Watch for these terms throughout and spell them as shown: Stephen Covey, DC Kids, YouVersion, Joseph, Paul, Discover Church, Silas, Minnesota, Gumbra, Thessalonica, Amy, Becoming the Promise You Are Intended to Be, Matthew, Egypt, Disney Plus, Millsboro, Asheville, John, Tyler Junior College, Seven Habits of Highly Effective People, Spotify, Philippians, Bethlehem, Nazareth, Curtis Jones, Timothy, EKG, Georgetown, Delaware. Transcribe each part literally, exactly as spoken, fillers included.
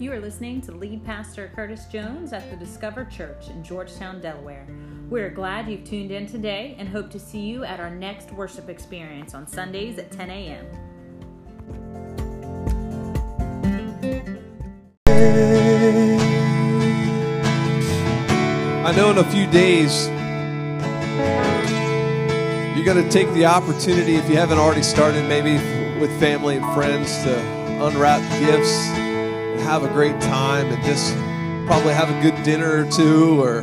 You are listening to Lead Pastor Curtis Jones at the Discover Church in Georgetown, Delaware. We're glad you've tuned in today and hope to see you at our next worship experience on Sundays at ten a.m. I know in a few days, you're going to take the opportunity, if you haven't already started, maybe with family and friends, to unwrap gifts and have a great time and just probably have a good dinner or two, or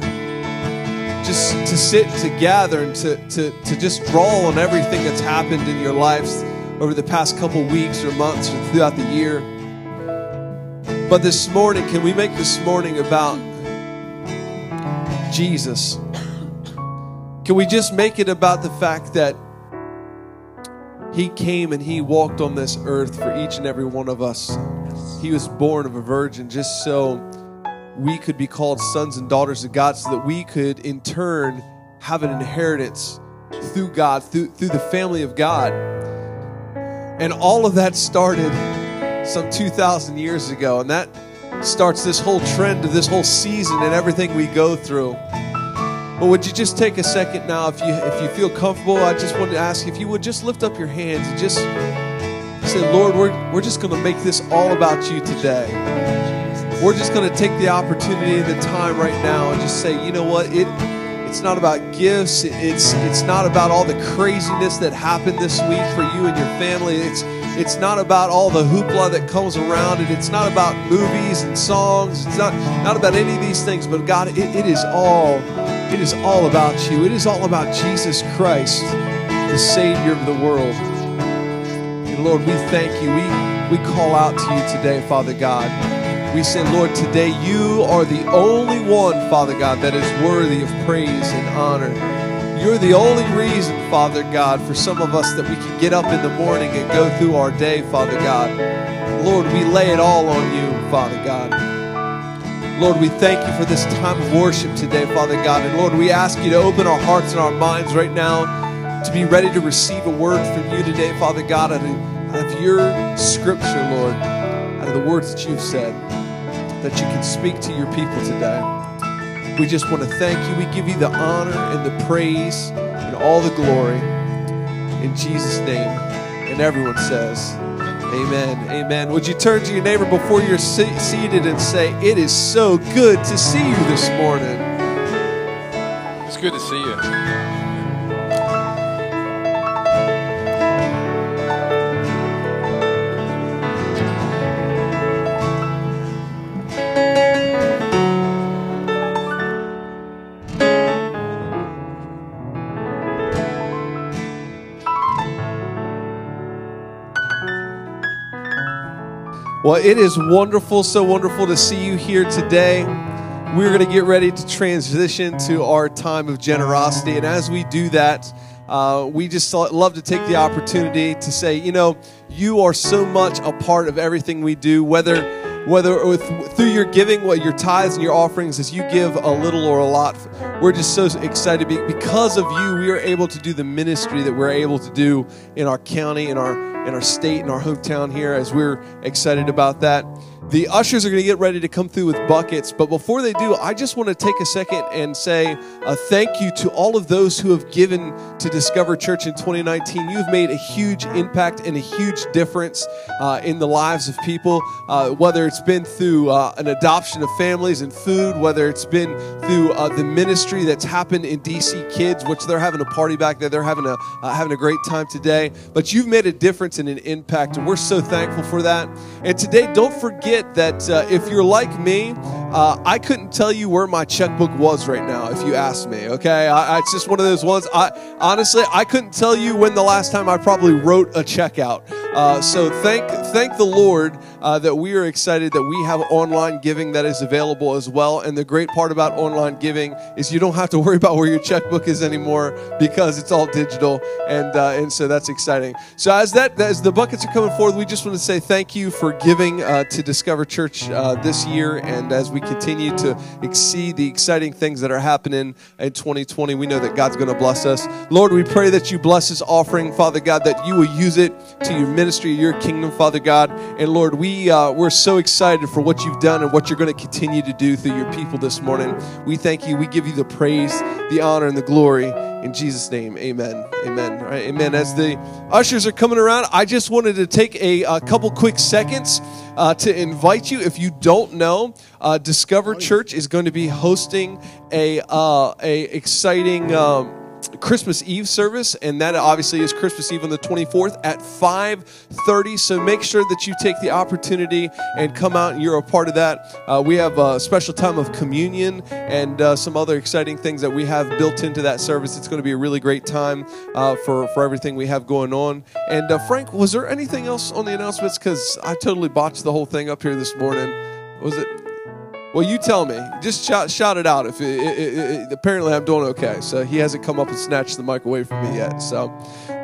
just to sit together and to, to, to just draw on everything that's happened in your lives over the past couple weeks or months or throughout the year. But this morning, can we make this morning about Jesus? Can we just make it about the fact that He came and He walked on this earth for each and every one of us? He was born of a virgin just so we could be called sons and daughters of God, so that we could in turn have an inheritance through God, through, through the family of God. And all of that started some two thousand years ago, and that starts this whole trend of this whole season and everything we go through. But would you just take a second now, if you if you feel comfortable, I just wanted to ask if you would just lift up your hands and just say, Lord, we're, we're just going to make this all about you today. We're just going to take the opportunity and the time right now and just say, you know what, it it's not about gifts, it, it's it's not about all the craziness that happened this week for you and your family, it's It's not about all the hoopla that comes around it. It's not about movies and songs. It's not, not about any of these things. But God, it, it is all, it is all about you. It is all about Jesus Christ, the Savior of the world. And Lord, we thank you. We, we call out to you today, Father God. We say, Lord, today you are the only one, Father God, that is worthy of praise and honor. You're the only reason, Father God, for some of us that we can get up in the morning and go through our day, Father God. Lord, we lay it all on you, Father God. Lord, we thank you for this time of worship today, Father God. And Lord, we ask you to open our hearts and our minds right now to be ready to receive a word from you today, Father God, out of, out of your scripture, Lord, out of the words that you've said, that you can speak to your people today. We just want to thank you. We give you the honor and the praise and all the glory in Jesus' name. And everyone says, amen, amen. Would you turn to your neighbor before you're seated and say, it is so good to see you this morning. It's good to see you. Well, it is wonderful, so wonderful to see you here today. We're going to get ready to transition to our time of generosity. And as we do that, uh, we just love to take the opportunity to say, you know, you are so much a part of everything we do, whether whether with, through your giving, what your tithes and your offerings, as you give a little or a lot. We're just so excited. Because of you, we are able to do the ministry that we're able to do in our county, in our in our state, in our hometown here, as we're excited about that. The ushers are going to get ready to come through with buckets, but before they do, I just want to take a second and say a thank you to all of those who have given to Discover Church in twenty nineteen. You've made a huge impact and a huge difference uh, in the lives of people, uh, whether it's been through uh, an adoption of families and food, whether it's been through uh, the ministry that's happened in D C Kids, which they're having a party back there. They're having a, uh, having a great time today, but you've made a difference and an impact, and we're so thankful for that. And today, don't forget that uh, if you're like me, uh, I couldn't tell you where my checkbook was right now if you asked me, okay? I, I, it's just one of those ones. I honestly, I couldn't tell you when the last time I probably wrote a check out. Uh, so thank thank the Lord uh, that we are excited that we have online giving that is available as well. And the great part about online giving is you don't have to worry about where your checkbook is anymore because it's all digital. And uh, and so that's exciting. So as that as the buckets are coming forth, we just want to say thank you for giving uh, to Discover Church uh, this year. And as we continue to exceed the exciting things that are happening in twenty twenty, we know that God's going to bless us. Lord, we pray that you bless this offering, Father God, that you will use it to your ministry, your kingdom, Father Father God. And Lord, we, uh, we're so excited for what you've done and what you're going to continue to do through your people this morning. We thank you. We give you the praise, the honor, and the glory. In Jesus' name, amen. Amen. All right, amen. As the ushers are coming around, I just wanted to take a, a couple quick seconds uh, to invite you. If you don't know, uh, Discover Church is going to be hosting a, uh, a exciting um, Christmas Eve service, and that obviously is Christmas Eve on the twenty-fourth at five thirty, so make sure that you take the opportunity and come out and you're a part of that. Uh, we have a special time of communion and uh, some other exciting things that we have built into that service. It's going to be a really great time uh, for, for everything we have going on. And uh, Frank, was there anything else on the announcements? Because I totally botched the whole thing up here this morning. Was it? Well, you tell me. Just shout, shout it out. If it, it, it, it, apparently I'm doing okay. So he hasn't come up and snatched the mic away from me yet. So,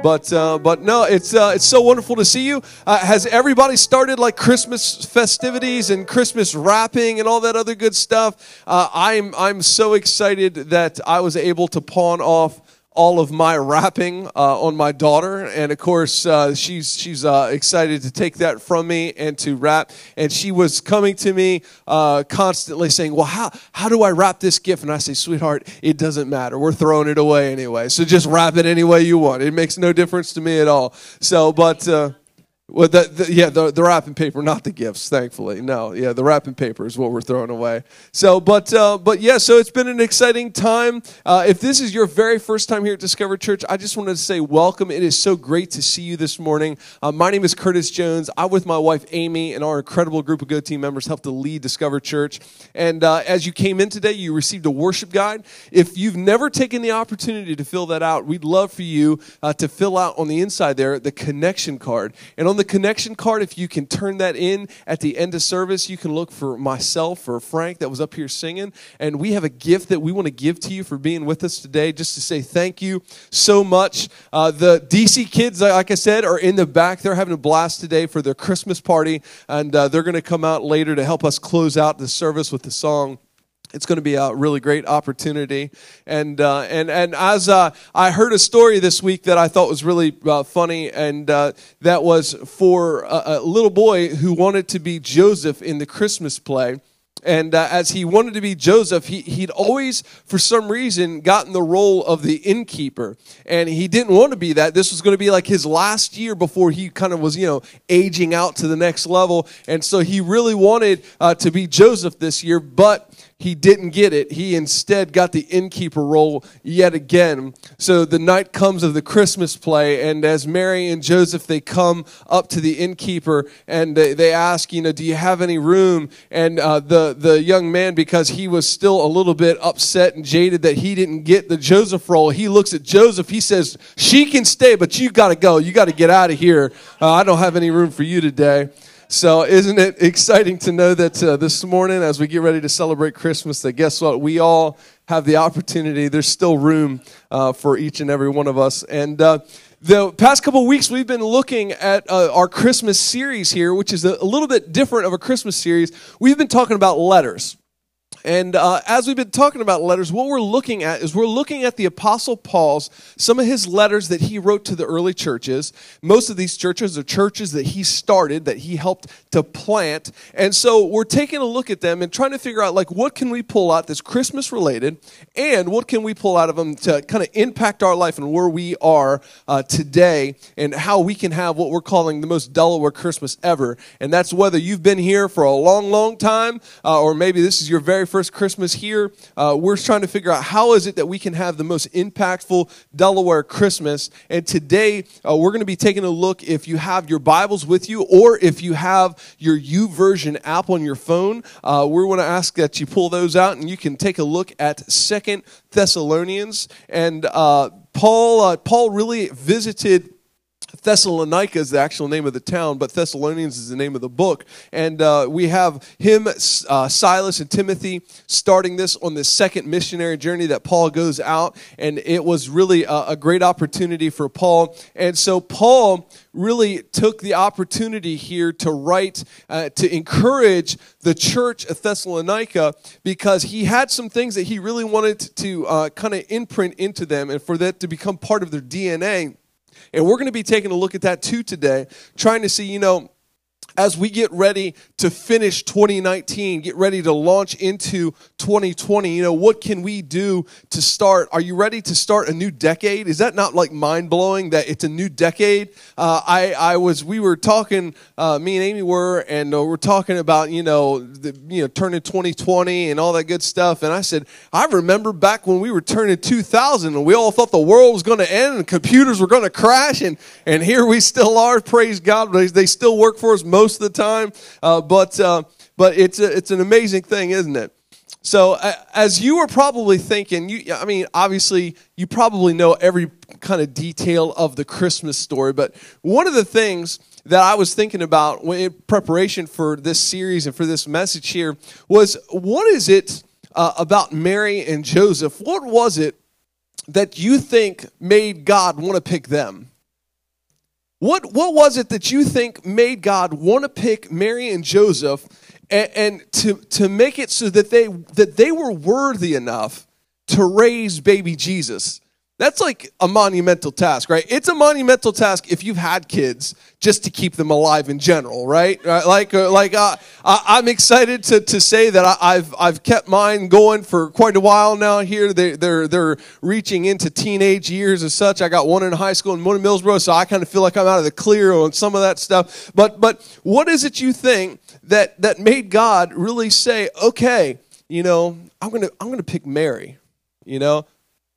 but uh, but no, it's uh, it's so wonderful to see you. Uh, has everybody started like Christmas festivities and Christmas wrapping and all that other good stuff? Uh, I'm I'm so excited that I was able to pawn off all of my wrapping uh, on my daughter, and of course uh, she's she's uh, excited to take that from me and to wrap. And she was coming to me uh, constantly saying, "Well, how how do I wrap this gift?" And I say, "Sweetheart, it doesn't matter. We're throwing it away anyway. So just wrap it any way you want. It makes no difference to me at all." So, but. Uh, Well, the, the, yeah, the, the wrapping paper, not the gifts, thankfully. No, yeah, the wrapping paper is what we're throwing away. So, but, uh, but yeah, so it's been an exciting time. Uh, if this is your very first time here at Discover Church, I just wanted to say welcome. It is so great to see you this morning. Uh, my name is Curtis Jones. I'm with my wife, Amy, and our incredible group of Go Team members help to lead Discover Church. And uh, as you came in today, you received a worship guide. If you've never taken the opportunity to fill that out, we'd love for you uh, to fill out on the inside there the connection card. And on the connection card, if you can turn that in at the end of service, you can look for myself or Frank that was up here singing, and we have a gift that we want to give to you for being with us today, just to say thank you so much. Uh, the D C Kids, like I said, are in the back. They're having a blast today for their Christmas party, and uh, they're going to come out later to help us close out the service with the song. It's going to be a really great opportunity. And uh, and and as uh, I heard a story this week that I thought was really uh, funny, and uh, that was for a, a little boy who wanted to be Joseph in the Christmas play. And uh, as he wanted to be Joseph, he, he'd always, for some reason, gotten the role of the innkeeper. And he didn't want to be that. This was going to be like his last year before he kind of was, you know, aging out to the next level. And so he really wanted uh, to be Joseph this year, but he didn't get it. He instead got the innkeeper role yet again. So the night comes of the Christmas play, and as Mary and Joseph, they come up to the innkeeper, and they, they ask, you know, do you have any room? And uh, the, the young man, because he was still a little bit upset and jaded that he didn't get the Joseph role, he looks at Joseph. He says, she can stay, but you got to go. You got to get out of here. Uh, I don't have any room for you today. So isn't it exciting to know that uh, this morning, as we get ready to celebrate Christmas, that guess what? We all have the opportunity. There's still room uh, for each and every one of us. And uh, the past couple of weeks, we've been looking at uh, our Christmas series here, which is a little bit different of a Christmas series. We've been talking about letters. And uh, as we've been talking about letters, what we're looking at is we're looking at the Apostle Paul's, some of his letters that he wrote to the early churches. Most of these churches are churches that he started, that he helped to plant. And so we're taking a look at them and trying to figure out, like, what can we pull out that's Christmas related, and what can we pull out of them to kind of impact our life and where we are uh, today, and how we can have what we're calling the most Delaware Christmas ever. And that's whether you've been here for a long, long time, uh, or maybe this is your very first first Christmas here. Uh, we're trying to figure out how is it that we can have the most impactful Delaware Christmas. And today uh, we're going to be taking a look, if you have your Bibles with you, or if you have your YouVersion app on your phone, uh, we want to ask that you pull those out and you can take a look at Second Thessalonians. And uh, Paul, uh, Paul really visited Thessalonica is the actual name of the town, but Thessalonians is the name of the book. And uh, we have him, uh, Silas, and Timothy starting this on this second missionary journey that Paul goes out. And it was really a, a great opportunity for Paul. And so Paul really took the opportunity here to write, uh, to encourage the church of Thessalonica, because he had some things that he really wanted to uh, kind of imprint into them and for that to become part of their D N A. And we're going to be taking a look at that too today, trying to see, you know, as we get ready to finish twenty nineteen, get ready to launch into twenty twenty, you know, what can we do to start? Are you ready to start a new decade? Is that not like mind-blowing that it's a new decade? Uh, I, I was, we were talking, uh, me and Amy were, and uh, we're talking about, you know, the, you know, turning twenty twenty and all that good stuff. And I said, I remember back when we were turning two thousand and we all thought the world was going to end and computers were going to crash. And, and here we still are, praise God. They still work for us most of the time. Uh, but uh, but it's, a, it's an amazing thing, isn't it? So uh, as you are probably thinking, you, I mean, obviously, you probably know every kind of detail of the Christmas story. But one of the things that I was thinking about in preparation for this series and for this message here was, what is it uh, about Mary and Joseph? What was it that you think made God want to pick them? What, what was it that you think made God want to pick Mary and Joseph and, and to, to make it so that they, that they were worthy enough to raise baby Jesus? That's like a monumental task, right? It's a monumental task if you've had kids, just to keep them alive in general, right? Like, like uh, I'm excited to to say that I've I've kept mine going for quite a while now. Here, they, they're they're reaching into teenage years and such. I got one in high school and one in Millsboro, so I kind of feel like I'm out of the clear on some of that stuff. But but what is it you think that that made God really say, okay, you know, I'm gonna I'm gonna pick Mary, you know?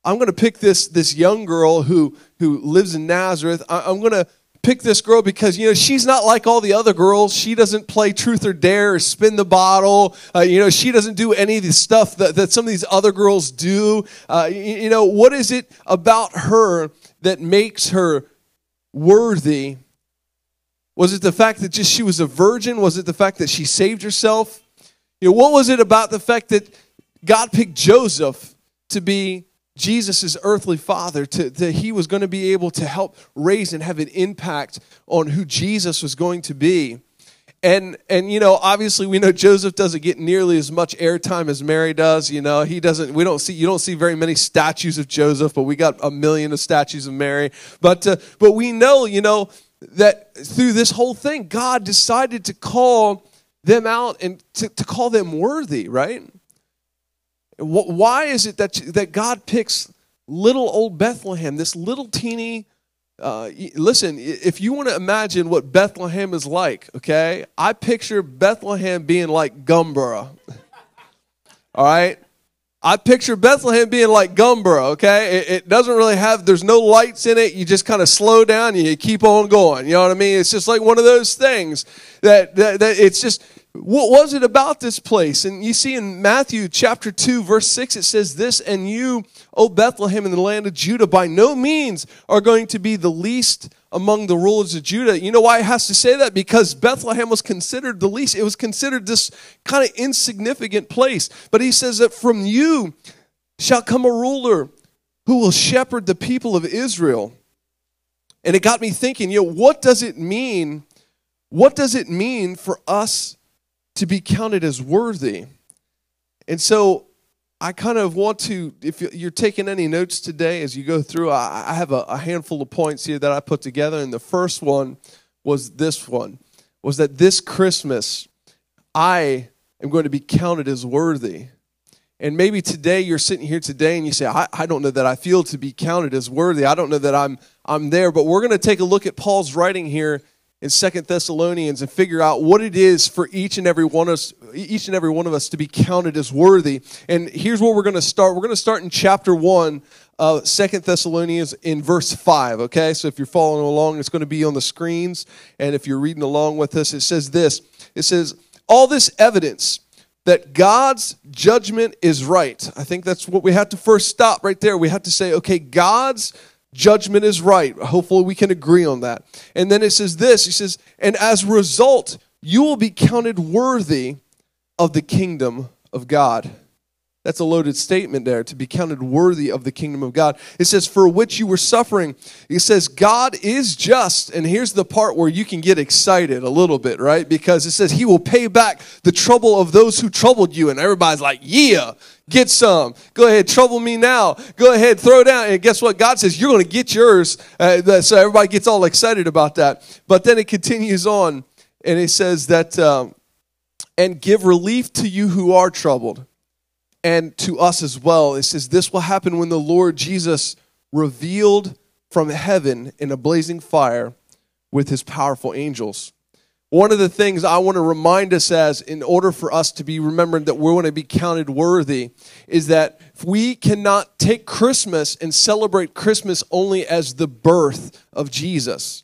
I'm going to pick this this young girl who, who lives in Nazareth. I, I'm going to pick this girl because, you know, she's not like all the other girls. She doesn't play truth or dare or spin the bottle. Uh, you know, she doesn't do any of the stuff that, that some of these other girls do. Uh, you, you know, what is it about her that makes her worthy? Was it the fact that just she was a virgin? Was it the fact that she saved herself? You know, what was it about the fact that God picked Joseph to be Jesus' earthly father, to, that he was going to be able to help raise and have an impact on who Jesus was going to be? And, and you know, obviously we know Joseph doesn't get nearly as much airtime as Mary does. You know, he doesn't, we don't see, you don't see very many statues of Joseph, but we got a million of statues of Mary. But, uh, but we know, you know, that through this whole thing, God decided to call them out and to, to call them worthy, right? Why is it that that God picks little old Bethlehem, this little teeny, uh, listen, if you want to imagine what Bethlehem is like, okay, I picture Bethlehem being like Gumbra, all right? I picture Bethlehem being like Gumbra, okay? It, it doesn't really have, there's no lights in it. You just kind of slow down and you keep on going, you know what I mean? It's just like one of those things that, that, that it's just, what was it about this place? And you see in Matthew chapter two, verse six, it says this, "And you, O Bethlehem, in the land of Judah, by no means are going to be the least among the rulers of Judah." You know why it has to say that? Because Bethlehem was considered the least. It was considered this kind of insignificant place. But he says that from you shall come a ruler who will shepherd the people of Israel. And it got me thinking, you know, what does it mean? What does it mean for us to be counted as worthy? And so I kind of want to, if you're taking any notes today as you go through, I have a handful of points here that I put together. And the first one was this one, was that this Christmas, I am going to be counted as worthy. And maybe today you're sitting here today and you say, I, I don't know that I feel to be counted as worthy. I don't know that I'm I'm there. But we're going to take a look at Paul's writing here in Second Thessalonians and figure out what it is for each and every one of us, each and every one of us to be counted as worthy. And here's where we're going to start. We're going to start in chapter one of uh, Second Thessalonians in verse five, okay? So if you're following along, it's going to be on the screens. And if you're reading along with us, it says this. It says, "All this evidence that God's judgment is right." I think that's what we have to first stop right there. We have to say, okay, God's judgment is right. Hopefully we can agree on that. And then it says this, he says, "And as a result, you will be counted worthy of the kingdom of God." That's a loaded statement there, to be counted worthy of the kingdom of God. It says, "For which you were suffering." It says, God is just. And here's the part where you can get excited a little bit, right? Because it says, "He will pay back the trouble of those who troubled you." And everybody's like, yeah. Get some. Go ahead, trouble me now. Go ahead, throw down. And guess what? God says, you're going to get yours. Uh, so everybody gets all excited about that. But then it continues on. And it says that, um, and give relief to you who are troubled, and to us as well. It says this will happen when the Lord Jesus revealed from heaven in a blazing fire with his powerful angels. One of the things I want to remind us as, in order for us to be remembered that we want to be counted worthy, is that we cannot take Christmas and celebrate Christmas only as the birth of Jesus.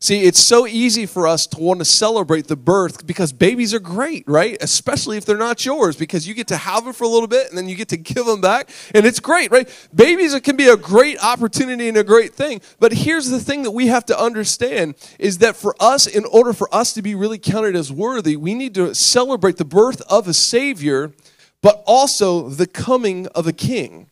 See, it's so easy for us to want to celebrate the birth because babies are great, right? Especially if they're not yours, because you get to have them for a little bit and then you get to give them back, and it's great, right? Babies can be a great opportunity and a great thing, but here's the thing that we have to understand is that for us, in order for us to be really counted as worthy, we need to celebrate the birth of a Savior, but also the coming of a King.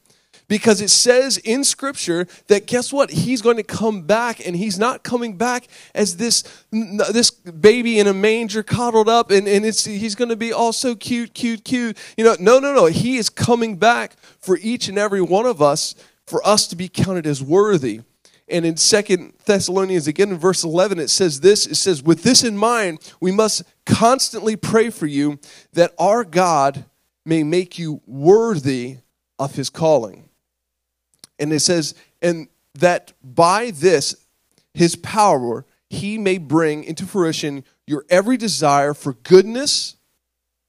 Because it says in Scripture that, guess what? He's going to come back, and he's not coming back as this, this baby in a manger coddled up, and, and it's, he's going to be all so cute, cute, cute. You know, no, no, no. He is coming back for each and every one of us, for us to be counted as worthy. And in Second Thessalonians, again in verse eleven, it says this. It says, with this in mind, we must constantly pray for you that our God may make you worthy of his calling. And it says, and that by this, his power, he may bring into fruition your every desire for goodness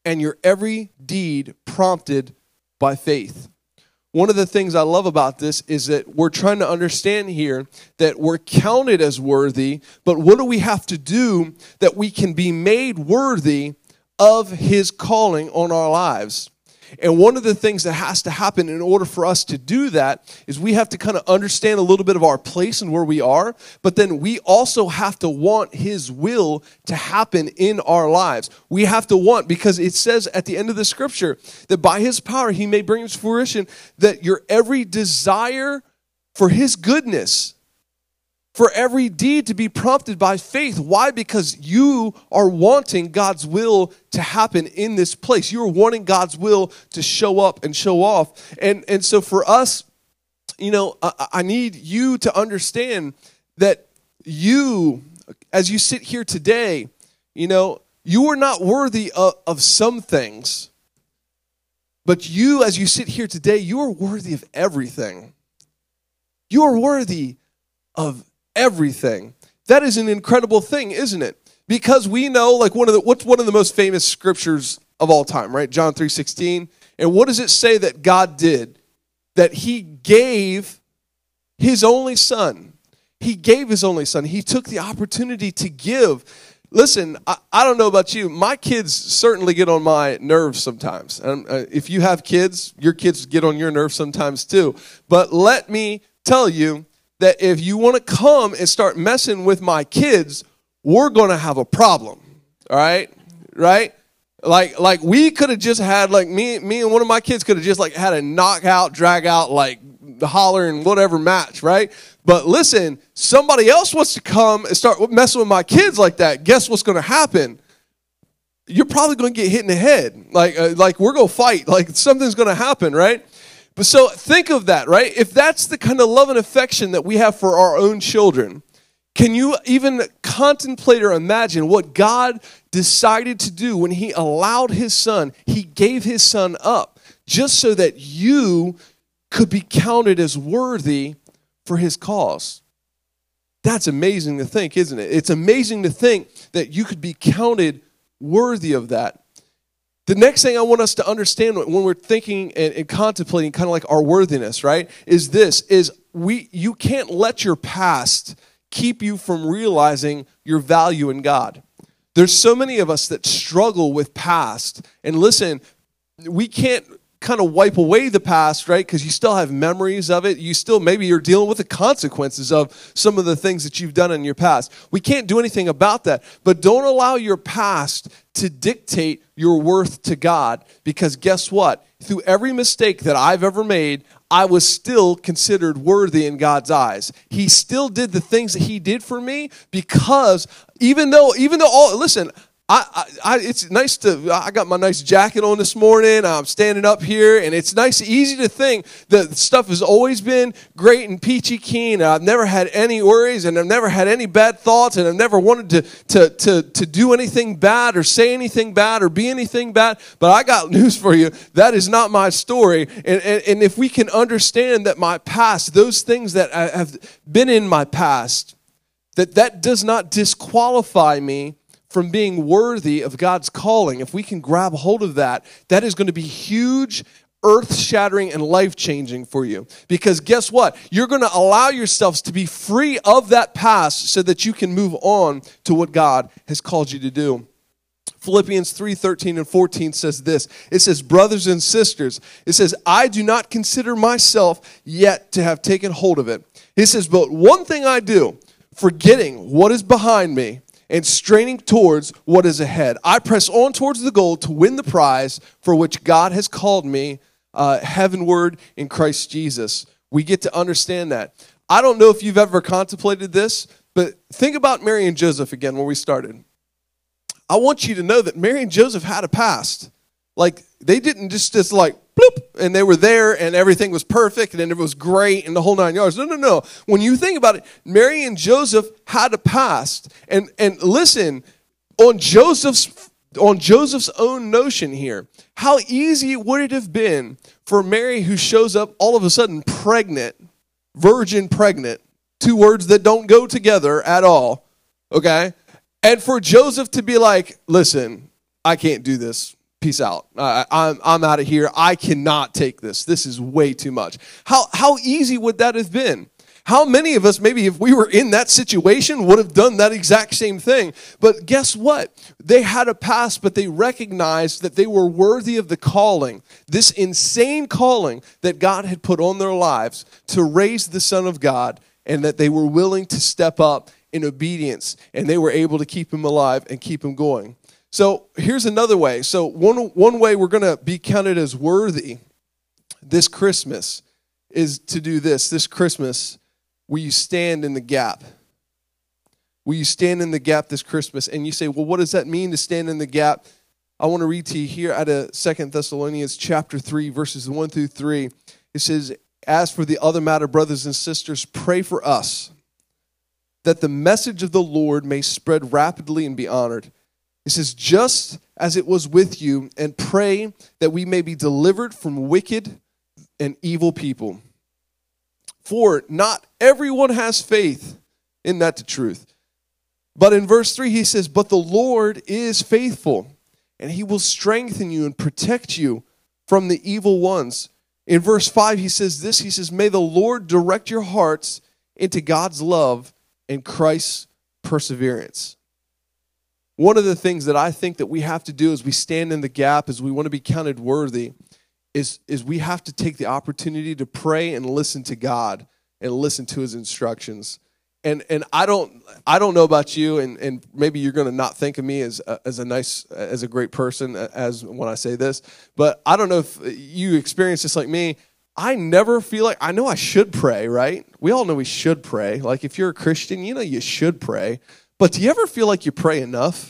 and your every deed prompted by faith. One of the things I love about this is that we're trying to understand here that we're counted as worthy, but what do we have to do that we can be made worthy of his calling on our lives? And one of the things that has to happen in order for us to do that is we have to kind of understand a little bit of our place and where we are, but then we also have to want his will to happen in our lives. We have to want, because it says at the end of the scripture that by his power he may bring to fruition that your every desire for his goodness, for every deed to be prompted by faith. Why? Because you are wanting God's will to happen in this place. You're wanting God's will to show up and show off. And, and so for us, you know, I, I need you to understand that you, as you sit here today, you know, you are not worthy of, of some things. But you, as you sit here today, you are worthy of everything. You are worthy of everything. Everything. That is an incredible thing, isn't it? Because we know, like, one of the, what's one of the most famous scriptures of all time, right? John three sixteen. And what does it say that God did? That he gave his only son. He gave his only son. He took the opportunity to give. Listen, I, I don't know about you. My kids certainly get on my nerves sometimes. And uh, if you have kids, your kids get on your nerves sometimes too. But let me tell you, that if you want to come and start messing with my kids, we're going to have a problem, all right? Right? Like, like we could have just had, like, me me and one of my kids could have just, like, had a knockout, drag out, like, holler and whatever match, right? But listen, somebody else wants to come and start messing with my kids like that. Guess what's going to happen? You're probably going to get hit in the head. Like, uh, like we're going to fight. Like, something's going to happen, right? But so think of that, right? If that's the kind of love and affection that we have for our own children, can you even contemplate or imagine what God decided to do when he allowed his son? He gave his son up just so that you could be counted as worthy for his cause. That's amazing to think, isn't it? It's amazing to think that you could be counted worthy of that. The next thing I want us to understand when we're thinking and, and contemplating kind of like our worthiness, right, is this, is we you can't let your past keep you from realizing your value in God. There's so many of us that struggle with past. And listen, we can't kind of wipe away the past, right, because you still have memories of it. You still, maybe you're dealing with the consequences of some of the things that you've done in your past. We can't do anything about that. But don't allow your past to dictate your worth to God, because guess what? Through every mistake that I've ever made, I was still considered worthy in God's eyes. He still did the things that he did for me, because even though, even though all, listen, I, I, it's nice to, I got my nice jacket on this morning. I'm standing up here, and it's nice, easy to think that stuff has always been great and peachy keen. I've never had any worries, and I've never had any bad thoughts, and I've never wanted to, to, to, to do anything bad or say anything bad or be anything bad. But I got news for you. That is not my story. And, and, and if we can understand that my past, those things that I have been in my past, that that does not disqualify me from being worthy of God's calling. If we can grab hold of that, that is going to be huge, earth-shattering, and life-changing for you. Because guess what? You're going to allow yourselves to be free of that past so that you can move on to what God has called you to do. Philippians three thirteen and fourteen says this. It says, brothers and sisters, it says, I do not consider myself yet to have taken hold of it. It says, but one thing I do, forgetting what is behind me, and straining towards what is ahead, I press on towards the goal to win the prize for which God has called me uh, heavenward in Christ Jesus. We get to understand that. I don't know if you've ever contemplated this, but think about Mary and Joseph again when we started. I want you to know that Mary and Joseph had a past. Like, they didn't just, just like, bloop, and they were there, and everything was perfect, and it was great, and the whole nine yards. No, no, no. When you think about it, Mary and Joseph had a past. And and listen, on Joseph's on Joseph's own notion here, how easy would it have been for Mary, who shows up all of a sudden pregnant, virgin pregnant, two words that don't go together at all, okay? And for Joseph to be like, listen, I can't do this. Peace out. Uh, I'm, I'm out of here. I cannot take this. This is way too much. How, how easy would that have been? How many of us, maybe if we were in that situation, would have done that exact same thing? But guess what? They had a past, but they recognized that they were worthy of the calling, this insane calling that God had put on their lives to raise the Son of God, and that they were willing to step up in obedience, and they were able to keep him alive and keep him going. So here's another way. So one, one way we're going to be counted as worthy this Christmas is to do this. This Christmas, will you stand in the gap? Will you stand in the gap this Christmas? And you say, well, what does that mean to stand in the gap? I want to read to you here out of Second Thessalonians chapter three, verses one through three. It says, as for the other matter, brothers and sisters, pray for us that the message of the Lord may spread rapidly and be honored. It says, just as it was with you, and pray that we may be delivered from wicked and evil people. For not everyone has faith in that the truth. But in verse three, he says, but the Lord is faithful, and he will strengthen you and protect you from the evil ones. In verse five, he says this, he says, may the Lord direct your hearts into God's love and Christ's perseverance. One of the things that I think that we have to do as we stand in the gap, as we want to be counted worthy, is, is we have to take the opportunity to pray and listen to God and listen to his instructions. And and I don't I don't know about you, and, and maybe you're going to not think of me as a, as a nice, as a great person as when I say this, but I don't know if you experience this like me. I never feel like, I know I should pray, right? We all know we should pray. Like, if you're a Christian, you know you should pray. But do you ever feel like you pray enough?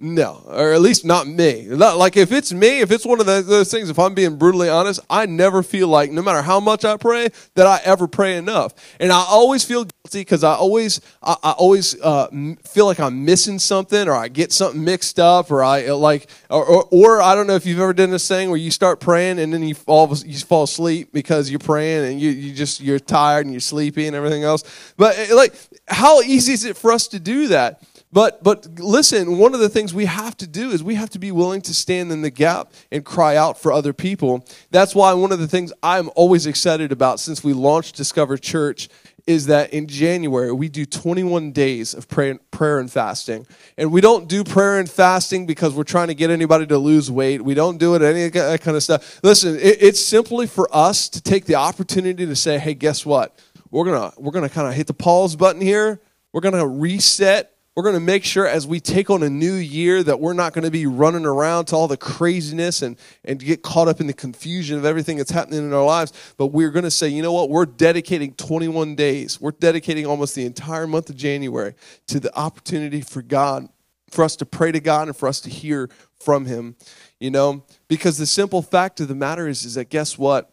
No, or at least not me. Not, like, if it's me, if it's one of those, those things, if I'm being brutally honest, I never feel like, no matter how much I pray, that I ever pray enough. And I always feel guilty because I always I, I always uh, feel like I'm missing something, or I get something mixed up, or I like, or, or, or I don't know if you've ever done this thing where you start praying and then you all you fall asleep because you're praying, and you you just you're tired and you're sleepy and everything else. But like, how easy is it for us to do that? But but listen, one of the things we have to do is we have to be willing to stand in the gap and cry out for other people. That's why one of the things I'm always excited about since we launched Discover Church is that in January, we do twenty-one days of prayer, prayer and fasting. And we don't do prayer and fasting because we're trying to get anybody to lose weight. We don't do it, any of that kind of stuff. Listen, it, it's simply for us to take the opportunity to say, hey, guess what? We're gonna we're gonna kind of hit the pause button here. We're gonna reset. We're going to make sure as we take on a new year that we're not going to be running around to all the craziness and, and get caught up in the confusion of everything that's happening in our lives. But we're going to say, you know what? We're dedicating twenty-one days. We're dedicating almost the entire month of January to the opportunity for God for us to pray to God and for us to hear from him, you know, because the simple fact of the matter is, is that guess what?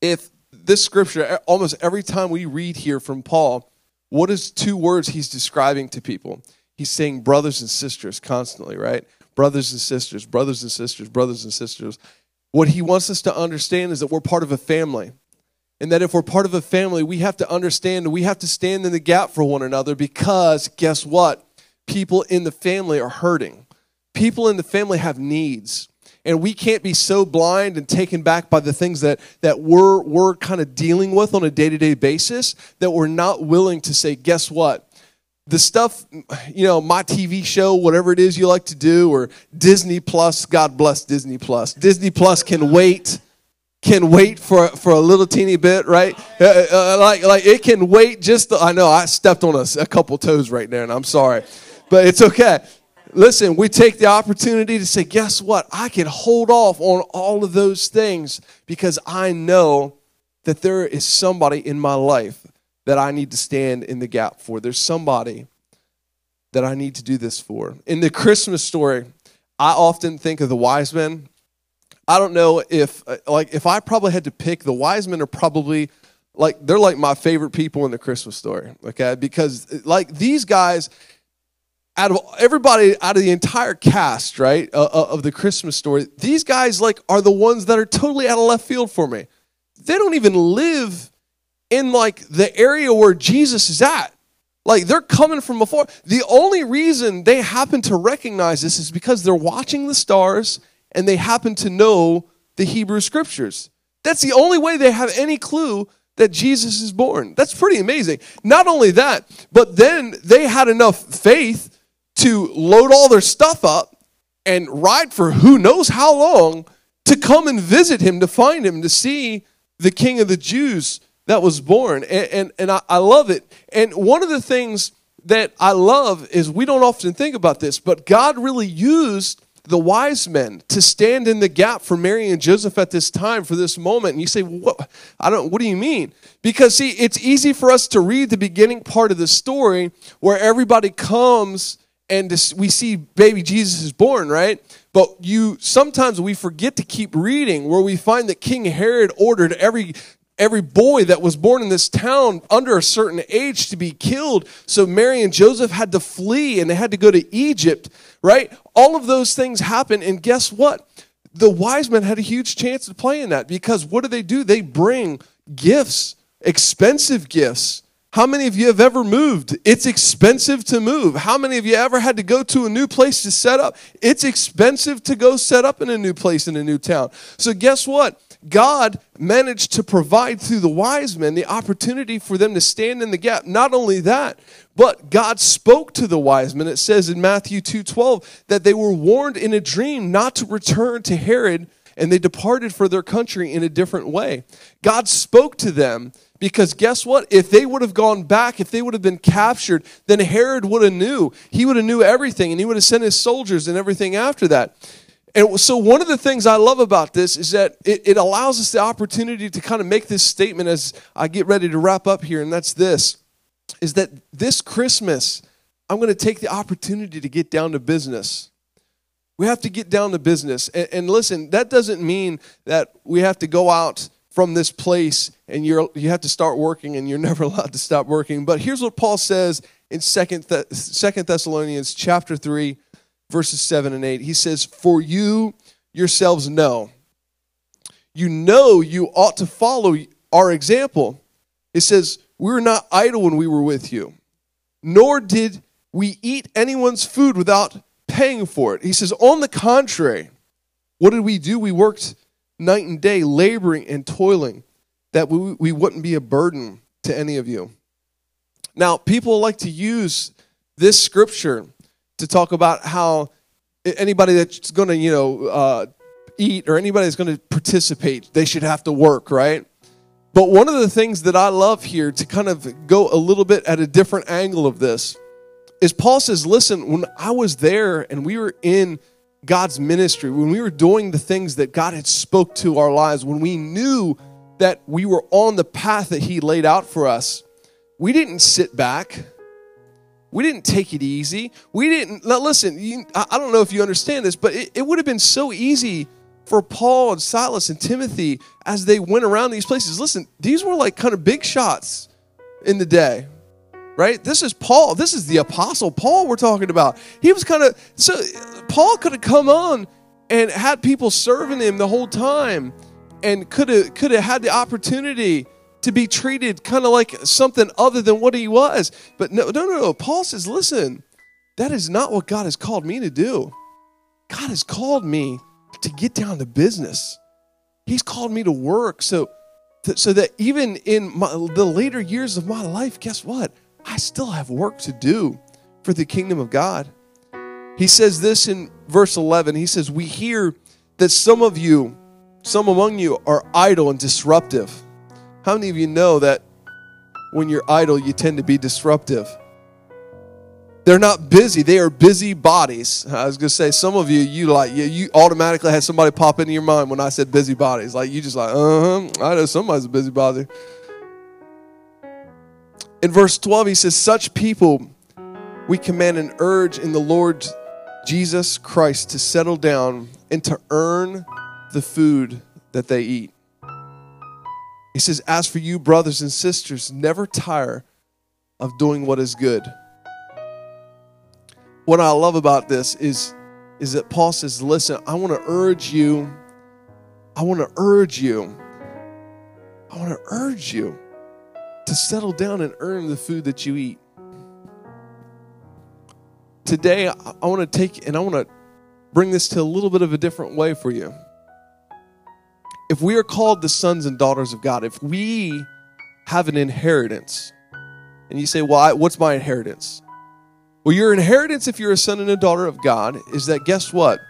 If this scripture, almost every time we read here from Paul, what is two words he's describing to people? He's saying brothers and sisters constantly, right? Brothers and sisters, brothers and sisters, brothers and sisters. What he wants us to understand is that we're part of a family. And that if we're part of a family, we have to understand, we have to stand in the gap for one another because guess what? People in the family are hurting. People in the family have needs. And we can't be so blind and taken back by the things that, that we're, we're kind of dealing with on a day-to-day basis that we're not willing to say, guess what? The stuff, you know, my T V show, whatever it is you like to do, or Disney Plus, God bless Disney Plus. Disney Plus can wait, can wait for for a little teeny bit, right? Uh, uh, like, like it can wait just, to, I know I stepped on a, a couple toes right there, and I'm sorry, but it's okay. Listen, we take the opportunity to say, guess what? I can hold off on all of those things because I know that there is somebody in my life that I need to stand in the gap for. There's somebody that I need to do this for. In the Christmas story, I often think of the wise men. I don't know if, like, if I probably had to pick, the wise men are probably, like, they're like my favorite people in the Christmas story, okay? Because, like, these guys... Out of everybody, out of the entire cast, right, uh, of the Christmas story, these guys, like, are the ones that are totally out of left field for me. They don't even live in, like, the area where Jesus is at. Like, they're coming from afar. The only reason they happen to recognize this is because they're watching the stars and they happen to know the Hebrew Scriptures. That's the only way they have any clue that Jesus is born. That's pretty amazing. Not only that, but then they had enough faith to load all their stuff up and ride for who knows how long to come and visit him, to find him, to see the King of the Jews that was born. And and, and I, I love it. And one of the things that I love is we don't often think about this, but God really used the wise men to stand in the gap for Mary and Joseph at this time, for this moment. And you say, what? I don't, what do you mean? Because, see, it's easy for us to read the beginning part of the story where everybody comes and we see baby Jesus is born, right? But you sometimes we forget to keep reading where we find that King Herod ordered every every boy that was born in this town under a certain age to be killed. So Mary and Joseph had to flee and they had to go to Egypt, right? All of those things happen, and guess what? The wise men had a huge chance to play in that because what do they do? They bring gifts, expensive gifts. How many of you have ever moved? It's expensive to move. How many of you ever had to go to a new place to set up? It's expensive to go set up in a new place in a new town. So guess what? God managed to provide through the wise men the opportunity for them to stand in the gap. Not only that, but God spoke to the wise men. It says in Matthew two twelve that they were warned in a dream not to return to Herod, and they departed for their country in a different way. God spoke to them. Because guess what? If they would have gone back, if they would have been captured, then Herod would have knew. He would have knew everything, and he would have sent his soldiers and everything after that. And so one of the things I love about this is that it, it allows us the opportunity to kind of make this statement as I get ready to wrap up here, and that's this, is that this Christmas, I'm going to take the opportunity to get down to business. We have to get down to business. And, and listen, that doesn't mean that we have to go out from this place, and you're you have to start working, and you're never allowed to stop working. But here's what Paul says in Second Thessalonians chapter three, verses seven and eight. He says, "For you yourselves know, you know you ought to follow our example." It says, "We were not idle when we were with you, nor did we eat anyone's food without paying for it." He says, "On the contrary, what did we do? We worked night and day, laboring and toiling, that we, we wouldn't be a burden to any of you." Now, people like to use this scripture to talk about how anybody that's going to, you know, uh, eat or anybody that's going to participate, they should have to work, right? But one of the things that I love here to kind of go a little bit at a different angle of this is Paul says, listen, when I was there and we were in God's ministry, when we were doing the things that God had spoke to our lives, when we knew that we were on the path that he laid out for us, we didn't sit back. We didn't take it easy. We didn't, listen, you, I don't know if you understand this, but it, it would have been so easy for Paul and Silas and Timothy as they went around these places. Listen, these were like kind of big shots in the day, right? This is Paul. This is the Apostle Paul we're talking about. He was kind of, so Paul could have come on and had people serving him the whole time and could have could have had the opportunity to be treated kind of like something other than what he was. But no, no, no, no. Paul says, listen, that is not what God has called me to do. God has called me to get down to business. He's called me to work so, th- so that even in my, the later years of my life, guess what? I still have work to do for the kingdom of God. He says this in verse eleven. He says, we hear that some of you, some among you are idle and disruptive. How many of you know that when you're idle, you tend to be disruptive? They're not busy. They are busy bodies. I was going to say, some of you, you like you, you automatically had somebody pop into your mind when I said busy bodies. Like, you just like, uh-huh, I know somebody's a busy body. In verse twelve, he says, such people we command and urge in the Lord Jesus Christ to settle down and to earn the food that they eat. He says, as for you, brothers and sisters, never tire of doing what is good. What I love about this is, is that Paul says, listen, I want to urge you. I want to urge you. I want to urge you to settle down and earn the food that you eat. Today, I want to take and I want to bring this to a little bit of a different way for you. If we are called the sons and daughters of God, if we have an inheritance, and you say, well, I, what's my inheritance? Well, your inheritance, if you're a son and a daughter of God, is that guess what?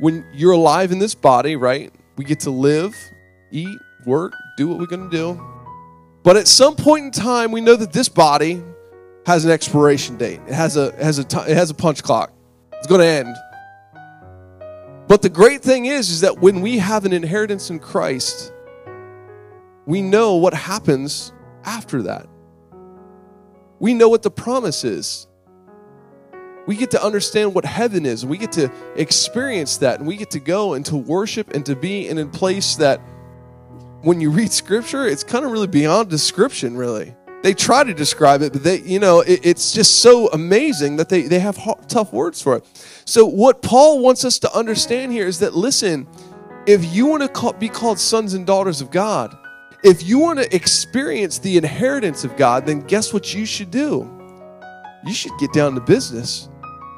When you're alive in this body, right, we get to live, eat, work, do what we're going to do. But at some point in time, we know that this body has an expiration date. It has a, it has a, it has a punch clock. It's going to end. But the great thing is, is that when we have an inheritance in Christ, we know what happens after that. We know what the promise is. We get to understand what heaven is. We get to experience that. And we get to go and to worship and to be in a place that when you read Scripture, it's kind of really beyond description, really. They try to describe it, but they, you know, it, it's just so amazing that they, they have hard, tough words for it. So what Paul wants us to understand here is that, listen, if you want to call, be called sons and daughters of God, if you want to experience the inheritance of God, then guess what you should do? You should get down to business,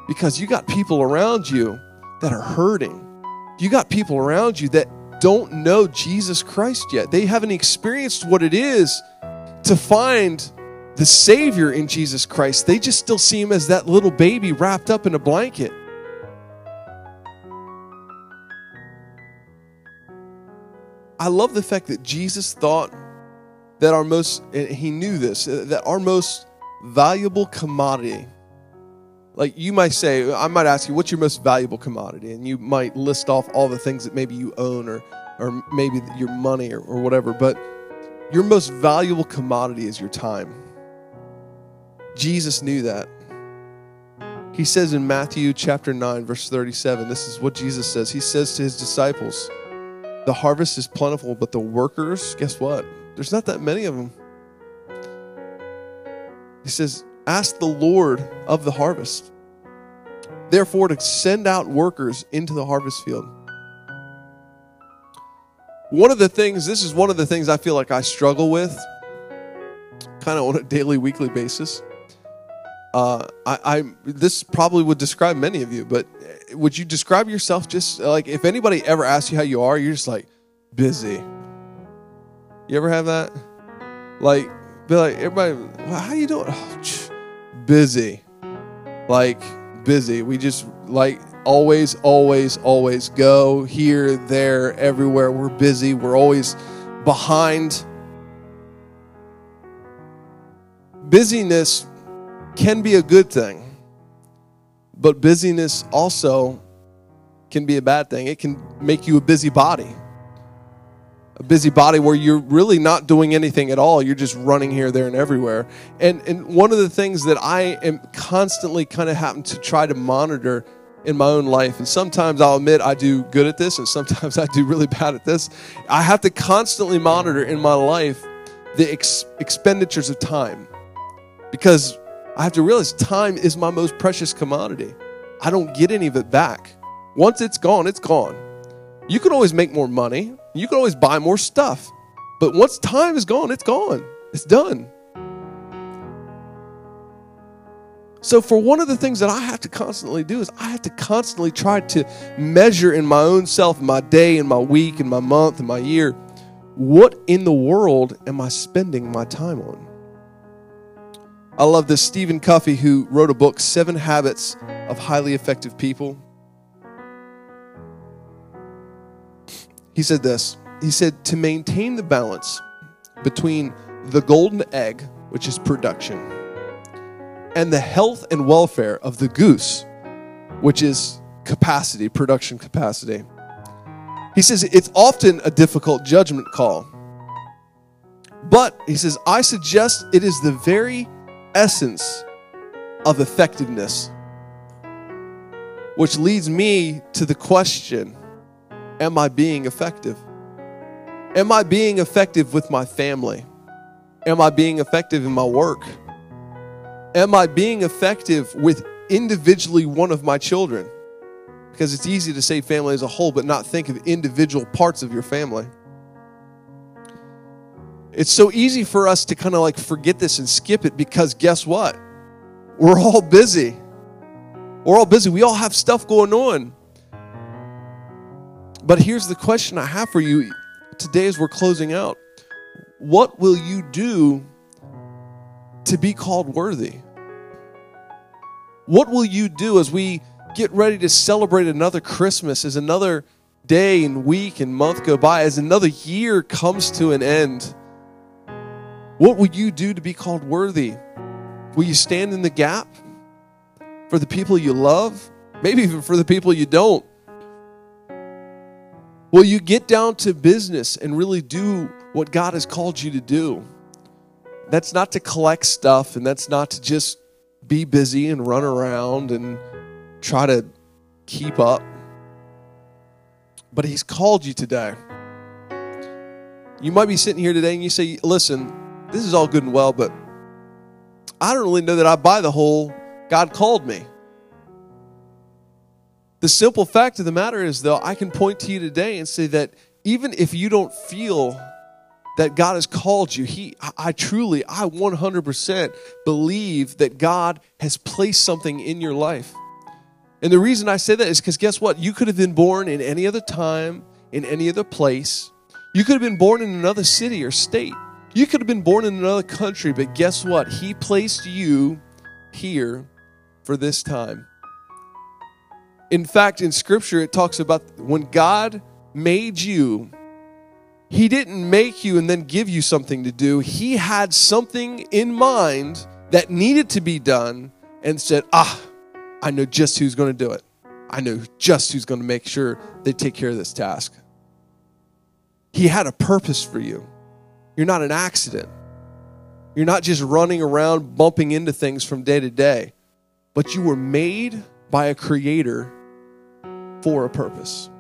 because you got people around you that are hurting. You got people around you that don't know Jesus Christ yet. They haven't experienced what it is to find the Savior in Jesus Christ. They just still see him as that little baby wrapped up in a blanket. I love the fact that Jesus thought that our most, and he knew this, that our most valuable commodity, like you might say, I might ask you, what's your most valuable commodity? And you might list off all the things that maybe you own or, or maybe your money or, or whatever, but your most valuable commodity is your time. Jesus knew that. He says in Matthew chapter nine, verse thirty-seven, this is what Jesus says. He says to his disciples, the harvest is plentiful, but the workers, guess what? There's not that many of them. He says, ask the Lord of the harvest, therefore, to send out workers into the harvest field. One of the things, this is one of the things I feel like I struggle with kind of on a daily, weekly basis. Uh, I, I this probably would describe many of you, but would you describe yourself just like, if anybody ever asks you how you are, you're just like, busy. You ever have that? Like, be like, everybody, well, how you doing? Oh, busy. Like, busy. We just, like... Always, always, always go here, there, everywhere. We're busy. We're always behind. Busyness can be a good thing, but busyness also can be a bad thing. It can make you a busybody. a busy body where you're really not doing anything at all. You're just running here, there, and everywhere. And and one of the things that I am constantly kind of having to try to monitor in my own life, and sometimes I'll admit I do good at this, and sometimes I do really bad at this, I have to constantly monitor in my life the ex- expenditures of time, because I have to realize time is my most precious commodity. I don't get any of it back. Once it's gone, it's gone. You can always make more money. You can always buy more stuff. But once time is gone, it's gone. It's done. So for one of the things that I have to constantly do is I have to constantly try to measure in my own self, my day and my week and my month and my year, what in the world am I spending my time on? I love this Stephen Covey, who wrote a book, Seven Habits of Highly Effective People. He said this. He said, to maintain the balance between the golden egg, which is production, and the health and welfare of the goose, which is capacity, production capacity. He says, it's often a difficult judgment call. But, he says, I suggest it is the very essence of effectiveness, which leads me to the question, am I being effective? Am I being effective with my family? Am I being effective in my work? Am I being effective with individually one of my children? Because it's easy to say family as a whole, but not think of individual parts of your family. It's so easy for us to kind of like forget this and skip it, because guess what? We're all busy. We're all busy. We all have stuff going on. But here's the question I have for you today as we're closing out. What will you do to be called worthy? What will you do as we get ready to celebrate another Christmas, as another day and week and month go by, as another year comes to an end? What will you do to be called worthy? Will you stand in the gap for the people you love? Maybe even for the people you don't. Will you get down to business and really do what God has called you to do? That's not to collect stuff, and that's not to just be busy and run around and try to keep up. But He's called you today. You might be sitting here today and you say, listen, this is all good and well, but I don't really know that I buy the whole God called me. The simple fact of the matter is, though, I can point to you today and say that even if you don't feel that God has called you, He, I, I truly, I one hundred percent believe that God has placed something in your life. And the reason I say that is because guess what? You could have been born in any other time, in any other place. You could have been born in another city or state. You could have been born in another country, but guess what? He placed you here for this time. In fact, in Scripture, it talks about when God made you, He didn't make you and then give you something to do. He had something in mind that needed to be done and said, ah, I know just who's going to do it. I know just who's going to make sure they take care of this task. He had a purpose for you. You're not an accident. You're not just running around bumping into things from day to day, but you were made by a creator for a purpose.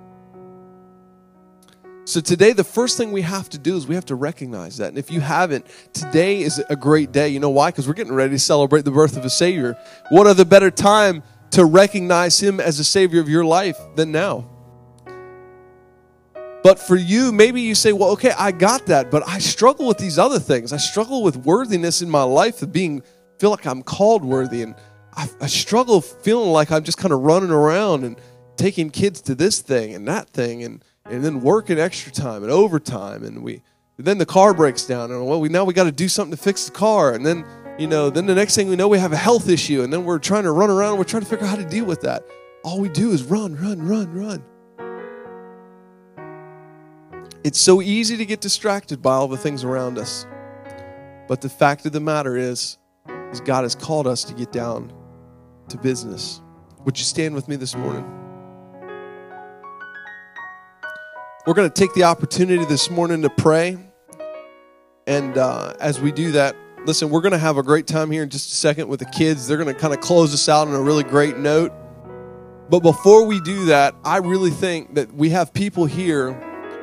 So today, the first thing we have to do is we have to recognize that. And if you haven't, today is a great day. You know why? Because we're getting ready to celebrate the birth of a Savior. What other better time to recognize Him as the Savior of your life than now? But for you, maybe you say, well, okay, I got that, but I struggle with these other things. I struggle with worthiness in my life, of being, feel like I'm called worthy, and I, I struggle feeling like I'm just kind of running around and taking kids to this thing and that thing, and, and then working extra time and overtime, and we and then the car breaks down, and well, we now we got to do something to fix the car, and then you know, then the next thing we know, we have a health issue, and then we're trying to run around, and we're trying to figure out how to deal with that. All we do is run, run, run, run. It's so easy to get distracted by all the things around us, but the fact of the matter is, is God has called us to get down to business. Would you stand with me this morning? We're going to take the opportunity this morning to pray. And uh, as we do that, listen, we're going to have a great time here in just a second with the kids. They're going to kind of close us out on a really great note. But before we do that, I really think that we have people here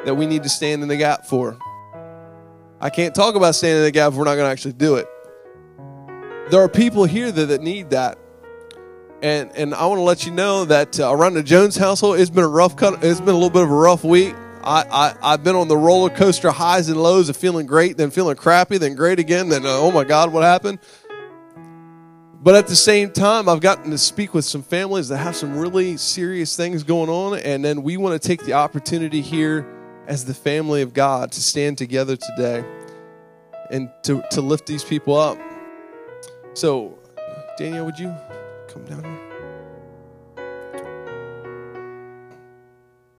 that we need to stand in the gap for. I can't talk about standing in the gap if we're not going to actually do it. There are people here that, that need that. And and I want to let you know that uh, around the Jones household, it's been a rough cut. It's been a little bit of a rough week. I, I, I've been on the roller coaster highs and lows of feeling great, then feeling crappy, then great again, then uh, oh my God, what happened? But at the same time, I've gotten to speak with some families that have some really serious things going on, and then we want to take the opportunity here as the family of God to stand together today and to, to lift these people up. So, Danielle, would you come down here?